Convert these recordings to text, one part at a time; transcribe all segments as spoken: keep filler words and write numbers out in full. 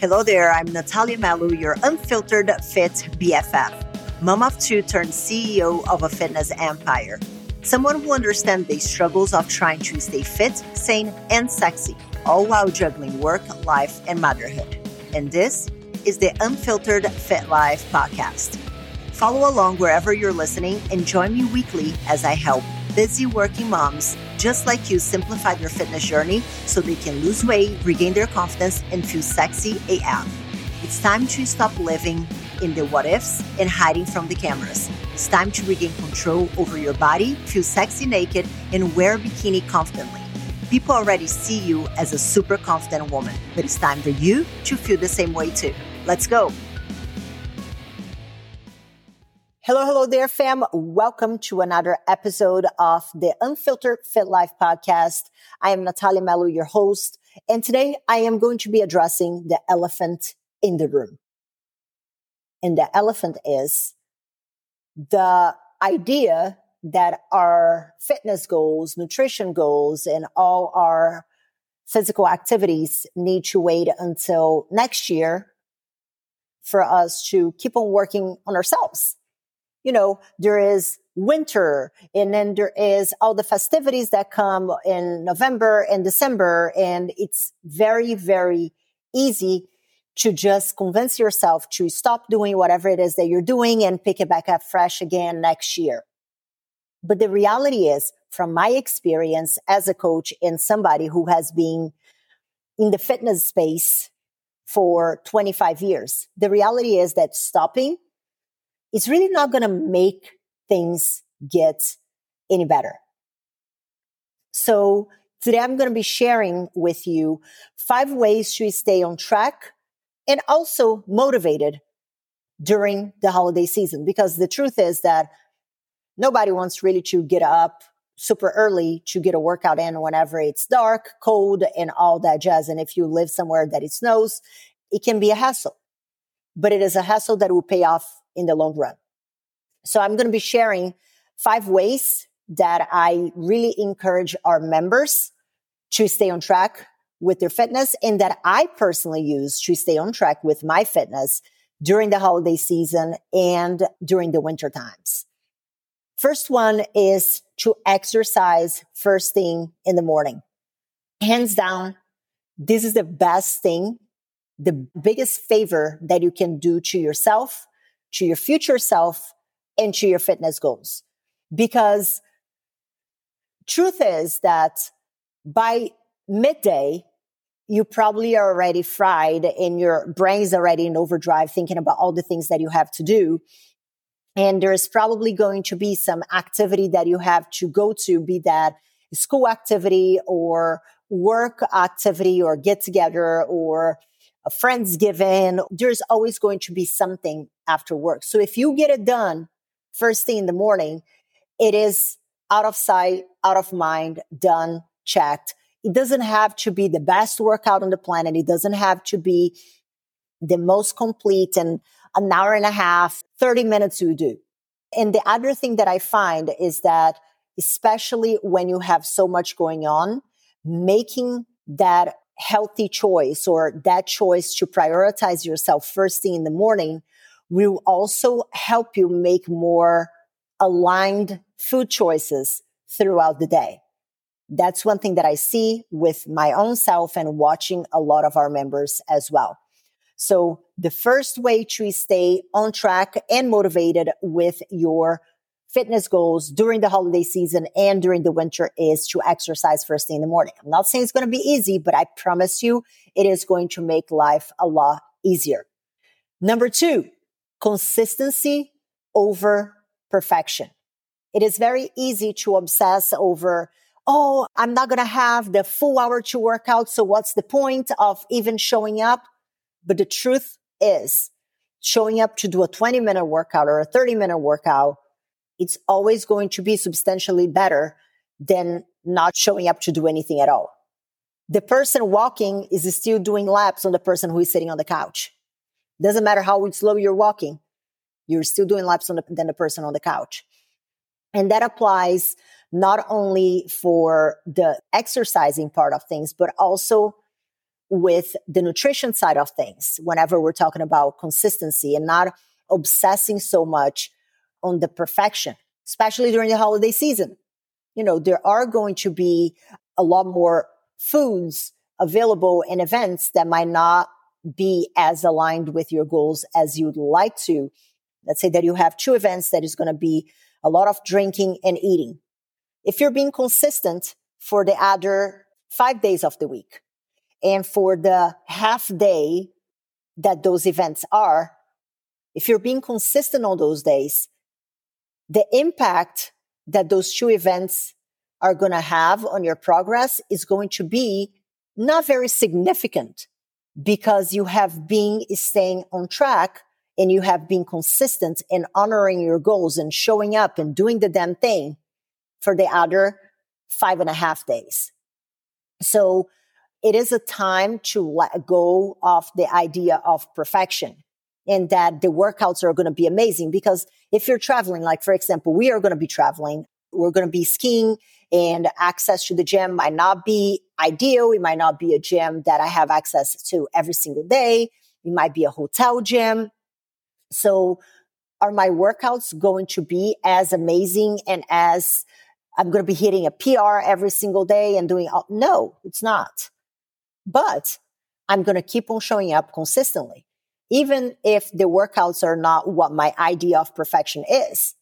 Hello there, I'm Nathalia Melo, your Unfiltered Fit B F F, mom of two turned C E O of a fitness empire. Someone who understands the struggles of trying to stay fit, sane, and sexy, all while juggling work, life, and motherhood. And this is the Unfiltered Fit Life podcast. Follow along wherever you're listening and join me weekly as I help busy working moms just like you simplify their fitness journey so they can lose weight, regain their confidence, and feel sexy A F. It's time to stop living in the what-ifs and hiding from the cameras. It's time to regain control over your body, feel sexy naked, and wear a bikini confidently. People already see you as a super confident woman, but it's time for you to feel the same way too. Let's go. Hello, hello there, fam. Welcome to another episode of the Unfiltered Fit Life podcast. I am Nathalia Melo, your host, and today I am going to be addressing the elephant in the room. And the elephant is the idea that our fitness goals, nutrition goals, and all our physical activities need to wait until next year for us to keep on working on ourselves. You know, there is winter, and then there is all the festivities that come in November and December. And it's very, very easy to just convince yourself to stop doing whatever it is that you're doing and pick it back up fresh again next year. But the reality is, from my experience as a coach and somebody who has been in the fitness space for twenty-five years, the reality is that stopping it's really not going to make things get any better. So today I'm going to be sharing with you five ways to stay on track and also motivated during the holiday season. Because the truth is that nobody wants really to get up super early to get a workout in whenever it's dark, cold, and all that jazz. And if you live somewhere that it snows, it can be a hassle. But it is a hassle that will pay off in the long run. So I'm going to be sharing five ways that I really encourage our members to stay on track with their fitness and that I personally use to stay on track with my fitness during the holiday season and during the winter times. First one is to exercise first thing in the morning. Hands down, this is the best thing, the biggest favor that you can do to yourself, to your future self, and to your fitness goals. Because truth is that by midday, you probably are already fried and your brain's already in overdrive thinking about all the things that you have to do. And there's probably going to be some activity that you have to go to, be that school activity or work activity or get together or a friendsgiving. There's always going to be something after work. So if you get it done first thing in the morning, it is out of sight, out of mind, done, checked. It doesn't have to be the best workout on the planet. It doesn't have to be the most complete and an hour and a half, thirty minutes you do. And the other thing that I find is that, especially when you have so much going on, making that healthy choice or that choice to prioritize yourself first thing in the morning will also help you make more aligned food choices throughout the day. That's one thing that I see with my own self and watching a lot of our members as well. So the first way to stay on track and motivated with your fitness goals during the holiday season and during the winter is to exercise first thing in the morning. I'm not saying it's going to be easy, but I promise you it is going to make life a lot easier. Number two, consistency over perfection. It is very easy to obsess over, oh, I'm not going to have the full hour to work out, so what's the point of even showing up? But the truth is, showing up to do a twenty-minute workout or a thirty-minute workout, it's always going to be substantially better than not showing up to do anything at all. The person walking is still doing laps on the person who is sitting on the couch. Doesn't matter how slow you're walking, you're still doing laps on the, than the person on the couch. And that applies not only for the exercising part of things, but also with the nutrition side of things, whenever we're talking about consistency and not obsessing so much on the perfection, especially during the holiday season. You know, there are going to be a lot more foods available in events that might not be as aligned with your goals as you'd like to. Let's say that you have two events that is going to be a lot of drinking and eating. If you're being consistent for the other five days of the week and for the half day that those events are, if you're being consistent on those days, the impact that those two events are going to have on your progress is going to be not very significant because you have been staying on track and you have been consistent in honoring your goals and showing up and doing the damn thing for the other five and a half days. So it is a time to let go of the idea of perfection and that the workouts are going to be amazing, because if you're traveling, like for example, we are going to be traveling, we're going to be skiing, and access to the gym might not be ideal. It might not be a gym that I have access to every single day. It might be a hotel gym. So are my workouts going to be as amazing and as I'm going to be hitting a P R every single day and doing all? No, it's not. But I'm going to keep on showing up consistently, even if the workouts are not what my idea of perfection is.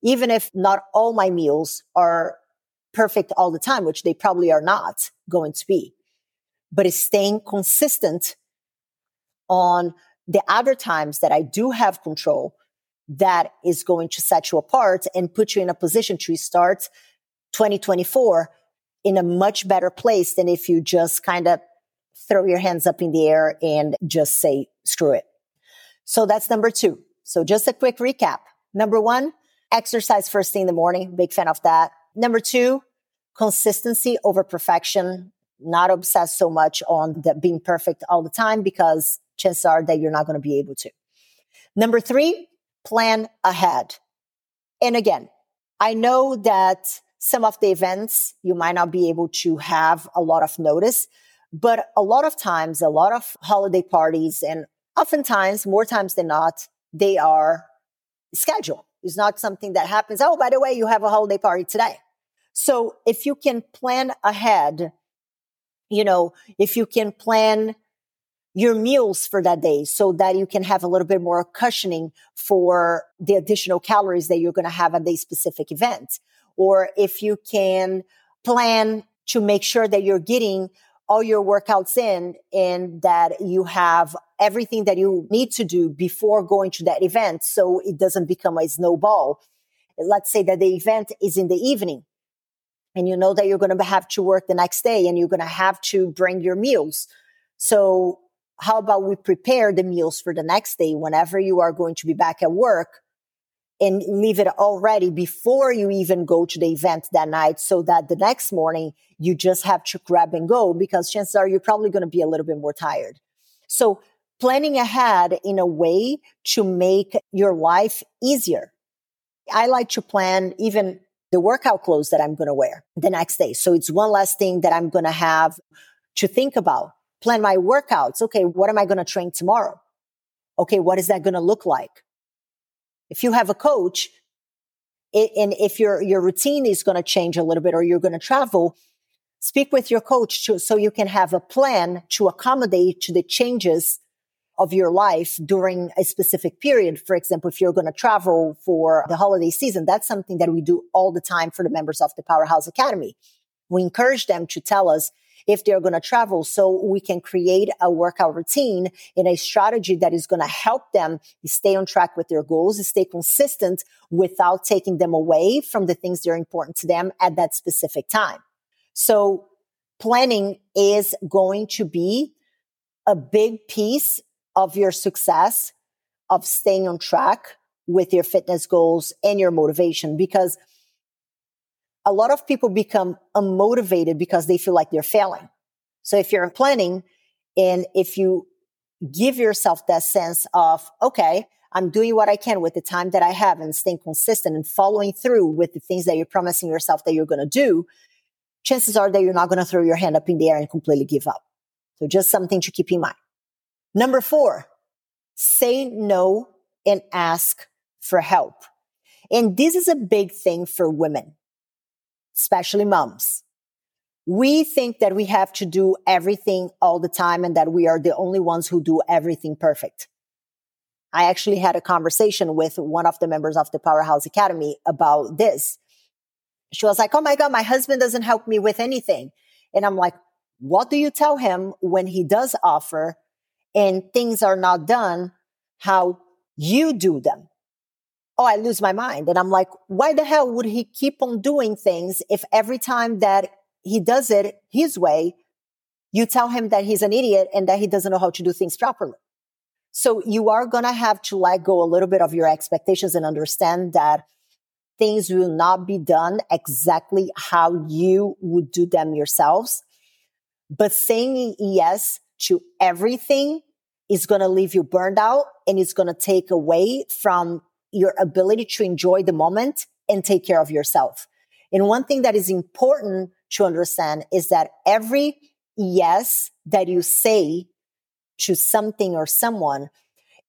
Even if not all my meals are perfect all the time, which they probably are not going to be, but it's staying consistent on the other times that I do have control, that is going to set you apart and put you in a position to start twenty twenty-four in a much better place than if you just kind of throw your hands up in the air and just say, screw it. So that's number two. So just a quick recap. Number one, exercise first thing in the morning. Big fan of that. Number two, consistency over perfection. Not obsessed so much on the being perfect all the time, because chances are that you're not going to be able to. Number three, plan ahead. And again, I know that some of the events you might not be able to have a lot of notice, but a lot of times, a lot of holiday parties, and oftentimes, more times than not, they are scheduled. It's not something that happens, oh, by the way, you have a holiday party today. So if you can plan ahead, you know, if you can plan your meals for that day so that you can have a little bit more cushioning for the additional calories that you're going to have at the specific event. Or if you can plan to make sure that you're getting all your workouts in and that you have everything that you need to do before going to that event, so it doesn't become a snowball. Let's say that the event is in the evening and you know that you're going to have to work the next day and you're going to have to bring your meals. So how about we prepare the meals for the next day whenever you are going to be back at work, and leave it all ready before you even go to the event that night, so that the next morning you just have to grab and go, because chances are you're probably going to be a little bit more tired. So planning ahead in a way to make your life easier. I like to plan even the workout clothes that I'm going to wear the next day. So it's one less thing that I'm going to have to think about. Plan my workouts. Okay, what am I going to train tomorrow? Okay, what is that going to look like? If you have a coach, it, and if your your routine is going to change a little bit, or you're going to travel, speak with your coach to, so you can have a plan to accommodate to the changes of your life during a specific period. For example, if you're going to travel for the holiday season, that's something that we do all the time for the members of the Powerhouse Academy. We encourage them to tell us if they're going to travel, so we can create a workout routine and a strategy that is going to help them stay on track with their goals, stay consistent without taking them away from the things that are important to them at that specific time. So planning is going to be a big piece of your success of staying on track with your fitness goals and your motivation, because a lot of people become unmotivated because they feel like they're failing. So if you're planning and if you give yourself that sense of, okay, I'm doing what I can with the time that I have and staying consistent and following through with the things that you're promising yourself that you're going to do, chances are that you're not going to throw your hand up in the air and completely give up. So just something to keep in mind. Number four, say no and ask for help. And this is a big thing for women, especially moms. We think that we have to do everything all the time and that we are the only ones who do everything perfect. I actually had a conversation with one of the members of the Powerhouse Academy about this. She was like, oh my God, my husband doesn't help me with anything. And I'm like, what do you tell him when he does offer and things are not done how you do them? Oh, I lose my mind. And I'm like, why the hell would he keep on doing things if every time that he does it his way, you tell him that he's an idiot and that he doesn't know how to do things properly? So you are going to have to let go a little bit of your expectations and understand that things will not be done exactly how you would do them yourselves. But saying yes to everything is going to leave you burned out and it's going to take away from your ability to enjoy the moment and take care of yourself. And one thing that is important to understand is that every yes that you say to something or someone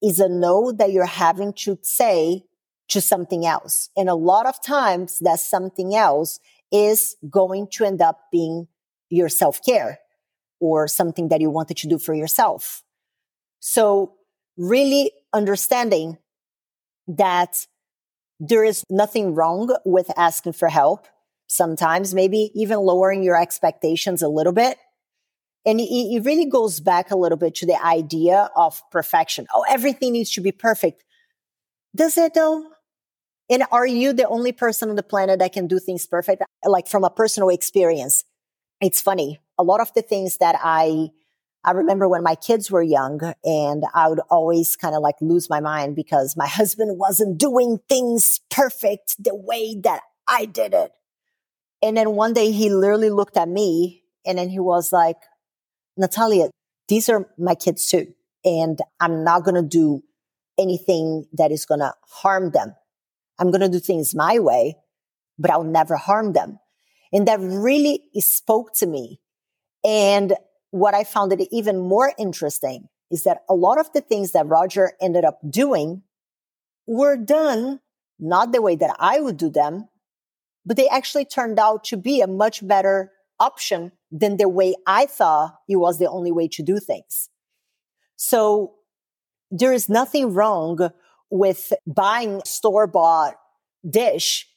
is a no that you're having to say to something else. And a lot of times that something else is going to end up being your self-care or something that you wanted to do for yourself. So really understanding that there is nothing wrong with asking for help. Sometimes maybe even lowering your expectations a little bit. And it really goes back a little bit to the idea of perfection. Oh, everything needs to be perfect. Does it though? And are you the only person on the planet that can do things perfect? Like from a personal experience, it's funny. A lot of the things that I, I remember when my kids were young and I would always kind of like lose my mind because my husband wasn't doing things perfect the way that I did it. And then one day he literally looked at me and then he was like, Nathalia, these are my kids too. And I'm not going to do anything that is going to harm them. I'm going to do things my way, but I'll never harm them. And that really spoke to me. And what I found it even more interesting is that a lot of the things that Roger ended up doing were done not the way that I would do them, but they actually turned out to be a much better option than the way I thought it was the only way to do things. So there is nothing wrong with buying a store-bought dish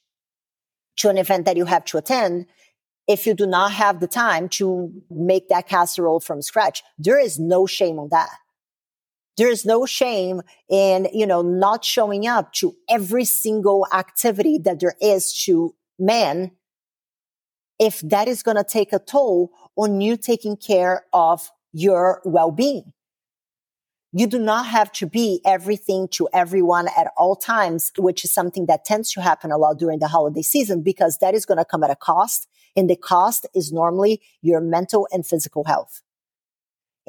to an event that you have to attend if you do not have the time to make that casserole from scratch. There is no shame on that. There is no shame in, you know, not showing up to every single activity that there is to man if that is going to take a toll on you taking care of your well-being. You do not have to be everything to everyone at all times, which is something that tends to happen a lot during the holiday season because that is going to come at a cost. And the cost is normally your mental and physical health.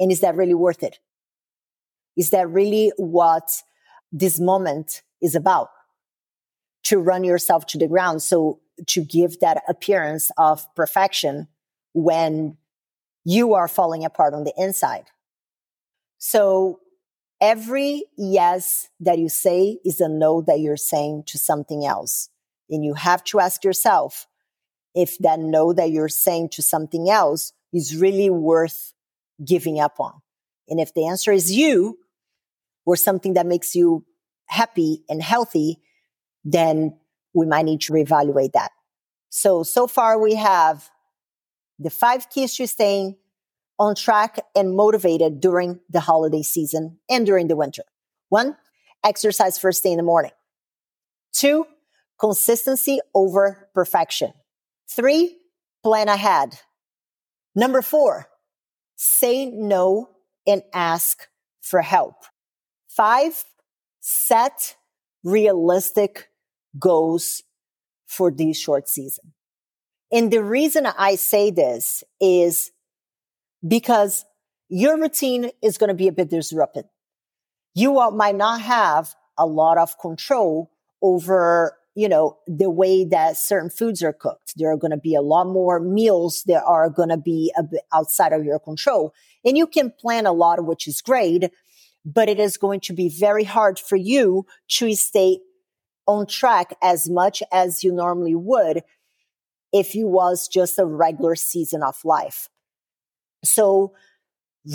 And is that really worth it? Is that really what this moment is about? To run yourself to the ground. So to give that appearance of perfection when you are falling apart on the inside. So every yes that you say is a no that you're saying to something else. And you have to ask yourself if that no that you're saying to something else is really worth giving up on. And if the answer is you or something that makes you happy and healthy, then we might need to reevaluate that. So, so far we have the five keys to staying on track and motivated during the holiday season and during the winter. One, exercise first thing in the morning. Two, consistency over perfection. Three, plan ahead. Number four, say no and ask for help. Five, set realistic goals for this short season. And the reason I say this is because your routine is going to be a bit disrupted. You might not have a lot of control over you know, the way that certain foods are cooked. There are going to be a lot more meals that are going to be a bit outside of your control. And you can plan a lot, which is great, but it is going to be very hard for you to stay on track as much as you normally would if you was just a regular season of life. So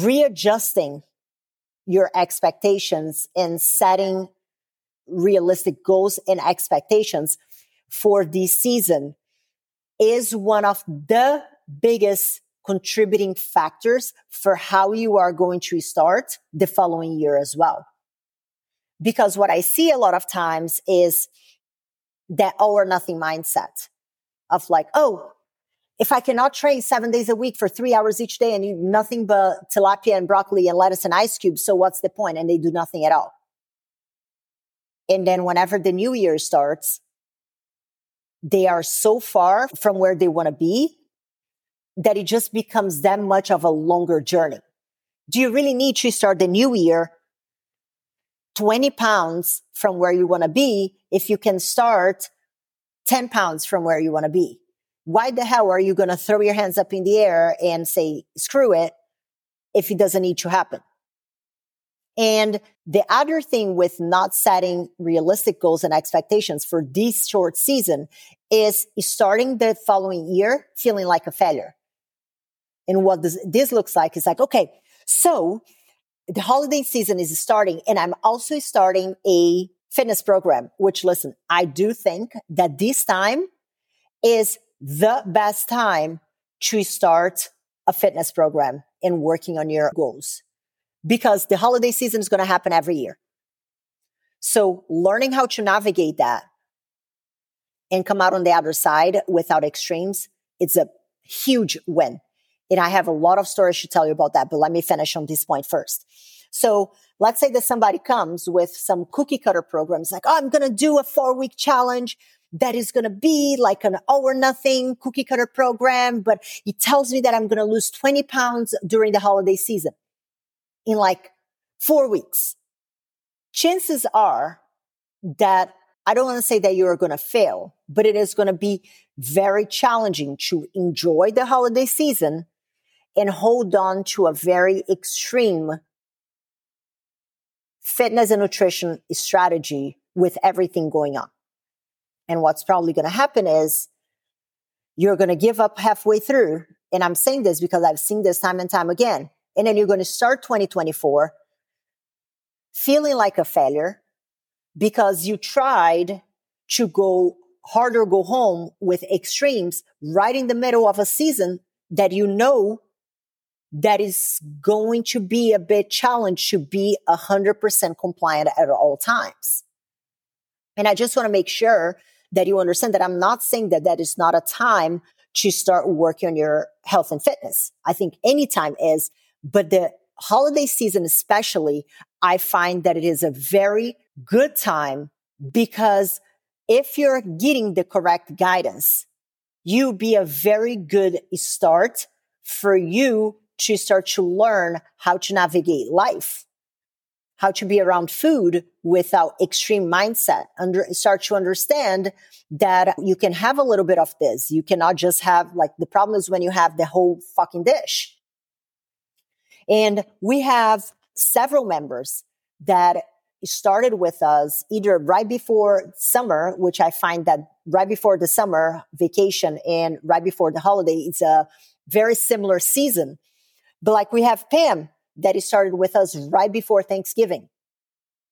readjusting your expectations and setting realistic goals and expectations for this season is one of the biggest contributing factors for how you are going to start the following year as well. Because what I see a lot of times is that all or nothing mindset of like, oh, if I cannot train seven days a week for three hours each day and eat nothing but tilapia and broccoli and lettuce and ice cubes, so what's the point? And they do nothing at all. And then whenever the new year starts, they are so far from where they want to be that it just becomes that much of a longer journey. Do you really need to start the new year twenty pounds from where you want to be if you can start ten pounds from where you want to be? Why the hell are you going to throw your hands up in the air and say, screw it, if it doesn't need to happen? And the other thing with not setting realistic goals and expectations for this short season is starting the following year feeling like a failure. And what this, this looks like is like, okay, so the holiday season is starting and I'm also starting a fitness program, which, listen, I do think that this time is the best time to start a fitness program and working on your goals, because the holiday season is going to happen every year. So learning how to navigate that and come out on the other side without extremes, it's a huge win. And I have a lot of stories to tell you about that, but let me finish on this point first. So let's say that somebody comes with some cookie cutter programs, like, oh, I'm going to do a four week challenge that is going to be like an all or nothing cookie cutter program, but it tells me that I'm going to lose twenty pounds during the holiday season in like four weeks. Chances are that, I don't want to say that you're going to fail, but it is going to be very challenging to enjoy the holiday season and hold on to a very extreme fitness and nutrition strategy with everything going on. And what's probably going to happen is you're going to give up halfway through. And I'm saying this because I've seen this time and time again. And then you're going to start twenty twenty-four feeling like a failure because you tried to go hard or go home with extremes right in the middle of a season that you know that is going to be a bit challenged to be one hundred percent compliant at all times. And I just want to make sure that you understand that I'm not saying that that is not a time to start working on your health and fitness. I think any time is, but the holiday season especially, I find that it is a very good time, because if you're getting the correct guidance, you'll be a very good start for you to start to learn how to navigate life, how to be around food without extreme mindset, under, start to understand that you can have a little bit of this. You cannot just have, like, the problem is when you have the whole fucking dish. And we have several members that started with us either right before summer, which I find that right before the summer vacation and right before the holiday, it's a very similar season. But like, we have Pam that started with us right before Thanksgiving.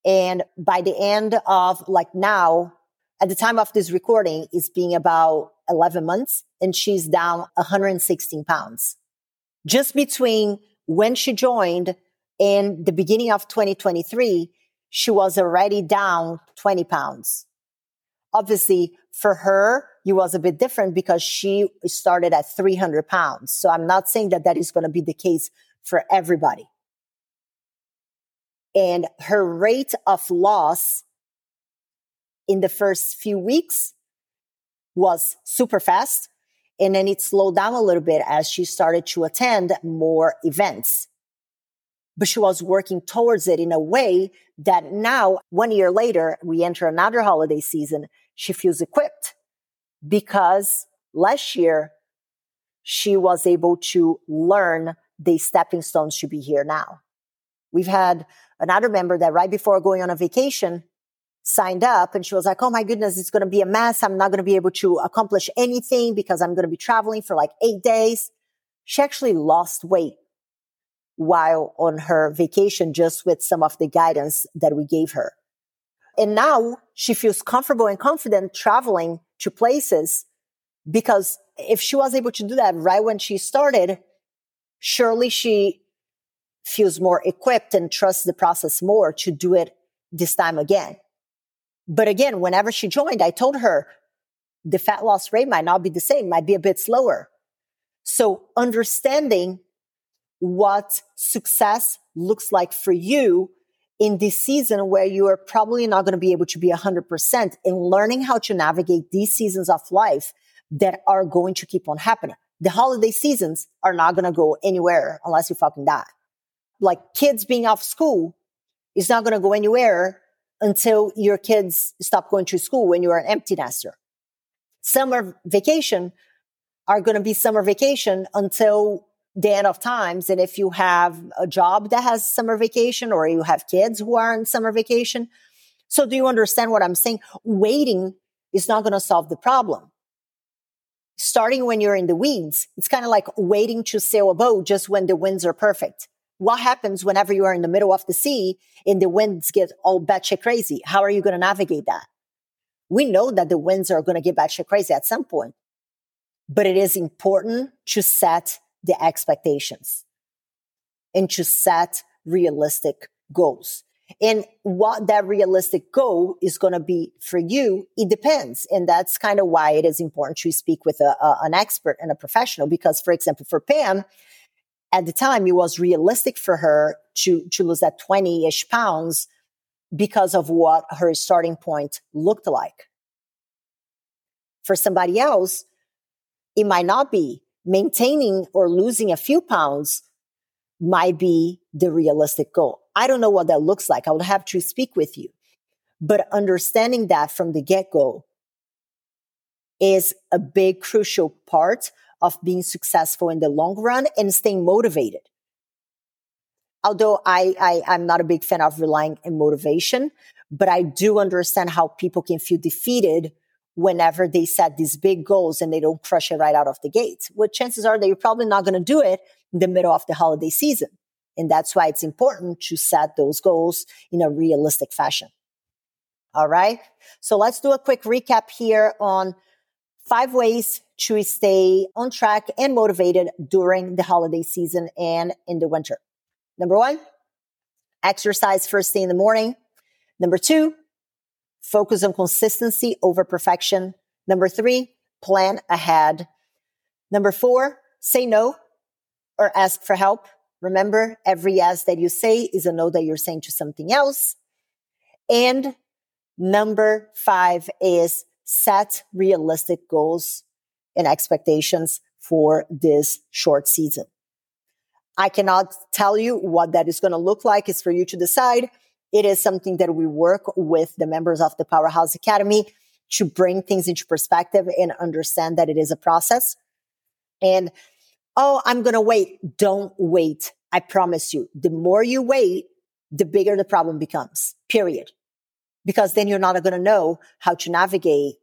And by the end of, like, now, at the time of this recording, it's being about eleven months and she's down one hundred sixteen pounds. Just between when she joined and the beginning of twenty twenty-three, she was already down twenty pounds. Obviously, for her, it was a bit different because she started at three hundred pounds. So I'm not saying that that is going to be the case for everybody. And her rate of loss in the first few weeks was super fast. And then it slowed down a little bit as she started to attend more events. But she was working towards it in a way that now, one year later, we enter another holiday season. she feels equipped, because last year she was able to learn the stepping stones to be here now. We've had another member that right before going on a vacation signed up, and she was like, oh my goodness, it's going to be a mess. I'm not going to be able to accomplish anything because I'm going to be traveling for like eight days. She actually lost weight while on her vacation just with some of the guidance that we gave her. And now she feels comfortable and confident traveling to places, because if she was able to do that right when she started, surely she feels more equipped and trusts the process more to do it this time again. But again, whenever she joined, I told her the fat loss rate might not be the same, might be a bit slower. So understanding what success looks like for you in this season where you are probably not going to be able to be one hundred percent, in learning how to navigate these seasons of life that are going to keep on happening. The holiday seasons are not going to go anywhere unless you fucking die. Like kids being off school is not going to go anywhere until your kids stop going to school when you are an empty nester. Summer vacation are going to be summer vacation until the end of times. And if you have a job that has summer vacation, or you have kids who are on summer vacation. So do you understand what I'm saying? Waiting is not going to solve the problem. Starting when you're in the weeds, it's kind of like waiting to sail a boat just when the winds are perfect. What happens whenever you are in the middle of the sea and the winds get all batshit crazy? How are you going to navigate that? We know that the winds are going to get batshit crazy at some point, but it is important to set the expectations and to set realistic goals. And what that realistic goal is going to be for you, it depends. And that's kind of why it is important to speak with a, a, an expert and a professional. Because, for example, for Pam, at the time, it was realistic for her to, to lose that twenty-ish pounds because of what her starting point looked like. For somebody else, it might not be. Maintaining or losing a few pounds might be the realistic goal. I don't know what that looks like. I would have to speak with you. But understanding that from the get-go is a big, crucial part of being successful in the long run and staying motivated. Although I, I, I'm not a big fan of relying on motivation, but I do understand how people can feel defeated whenever they set these big goals and they don't crush it right out of the gate. Well, chances are that you're probably not going to do it in the middle of the holiday season. And that's why it's important to set those goals in a realistic fashion. All right. So let's do a quick recap here on five ways to stay on track and motivated during the holiday season and in the winter. Number one, exercise first thing in the morning. Number two, focus on consistency over perfection. Number three, plan ahead. Number four, say no or ask for help. Remember, every yes that you say is a no that you're saying to something else. And number five is set realistic goals and expectations for this short season. I cannot tell you what that is going to look like. It's for you to decide. It is something that we work with the members of the Powerhouse Academy to bring things into perspective and understand that it is a process. And, oh, I'm going to wait. Don't wait. I promise you, the more you wait, the bigger the problem becomes, period. Because then you're not going to know how to navigate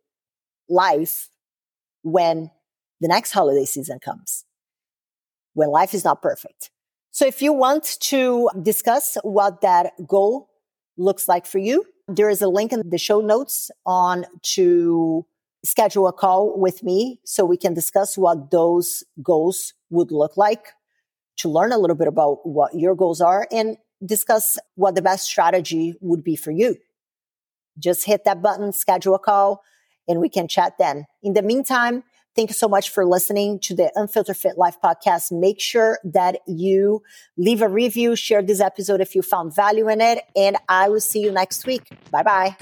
life when the next holiday season comes, when life is not perfect. So if you want to discuss what that goal looks like for you, there is a link in the show notes on to schedule a call with me so we can discuss what those goals would look like, to learn a little bit about what your goals are and discuss what the best strategy would be for you. Just hit that button, schedule a call, and we can chat then. In the meantime, thank you so much for listening to the Unfiltered Fit Life podcast. Make sure that you leave a review, share this episode if you found value in it, and I will see you next week. Bye-bye.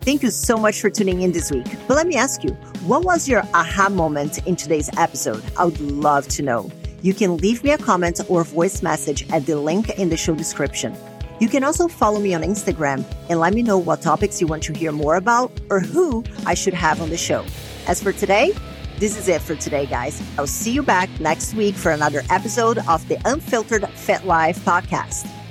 Thank you so much for tuning in this week. But let me ask you, what was your aha moment in today's episode? I would love to know. You can leave me a comment or voice message at the link in the show description. You can also follow me on Instagram and let me know what topics you want to hear more about or who I should have on the show. As for today, this is it for today, guys. I'll see you back next week for another episode of the Unfiltered Fit Life podcast.